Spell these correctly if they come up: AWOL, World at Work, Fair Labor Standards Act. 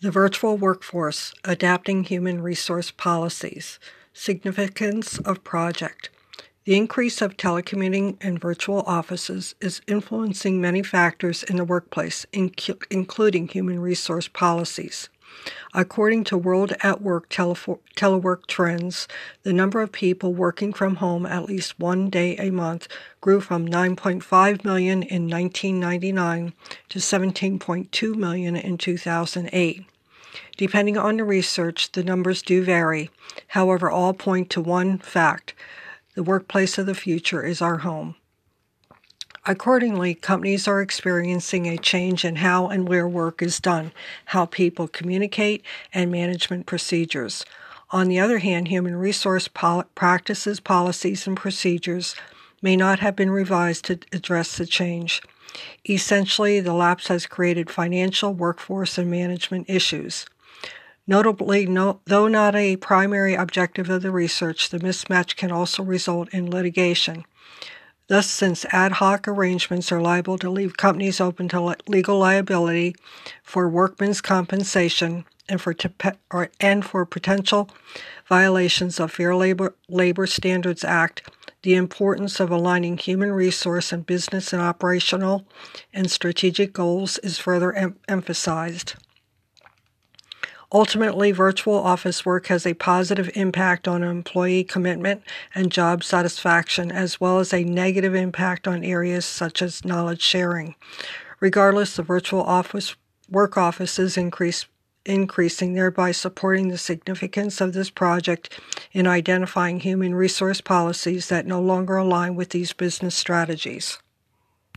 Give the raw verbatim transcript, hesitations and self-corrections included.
The Virtual Workforce, Adapting Human Resource Policies, Significance of Project. The increase of telecommuting and virtual offices is influencing many factors in the workplace, inc- including human resource policies. According to World at Work tele- telework trends, the number of people working from home at least one day a month grew from nine point five million in nineteen ninety-nine to seventeen point two million in two thousand eight. Depending on the research, the numbers do vary. However, all point to one fact: the workplace of the future is our home. Accordingly, companies are experiencing a change in how and where work is done, how people communicate, and management procedures. On the other hand, human resource pol- practices, policies, and procedures may not have been revised to address the change. Essentially, the lapse has created financial, workforce, and management issues. Notably, no, though not a primary objective of the research, the mismatch can also result in litigation. Thus, since ad hoc arrangements are liable to leave companies open to le- legal liability for workmen's compensation and for, te- or, and for potential violations of Fair Labor, Labor Standards Act, the importance of aligning human resource and business and operational and strategic goals is further em- emphasized. Ultimately, virtual office work has a positive impact on employee commitment and job satisfaction, as well as a negative impact on areas such as knowledge sharing. Regardless, the virtual office work offices increase, increasing, thereby supporting the significance of this project in identifying human resource policies that no longer align with these business strategies.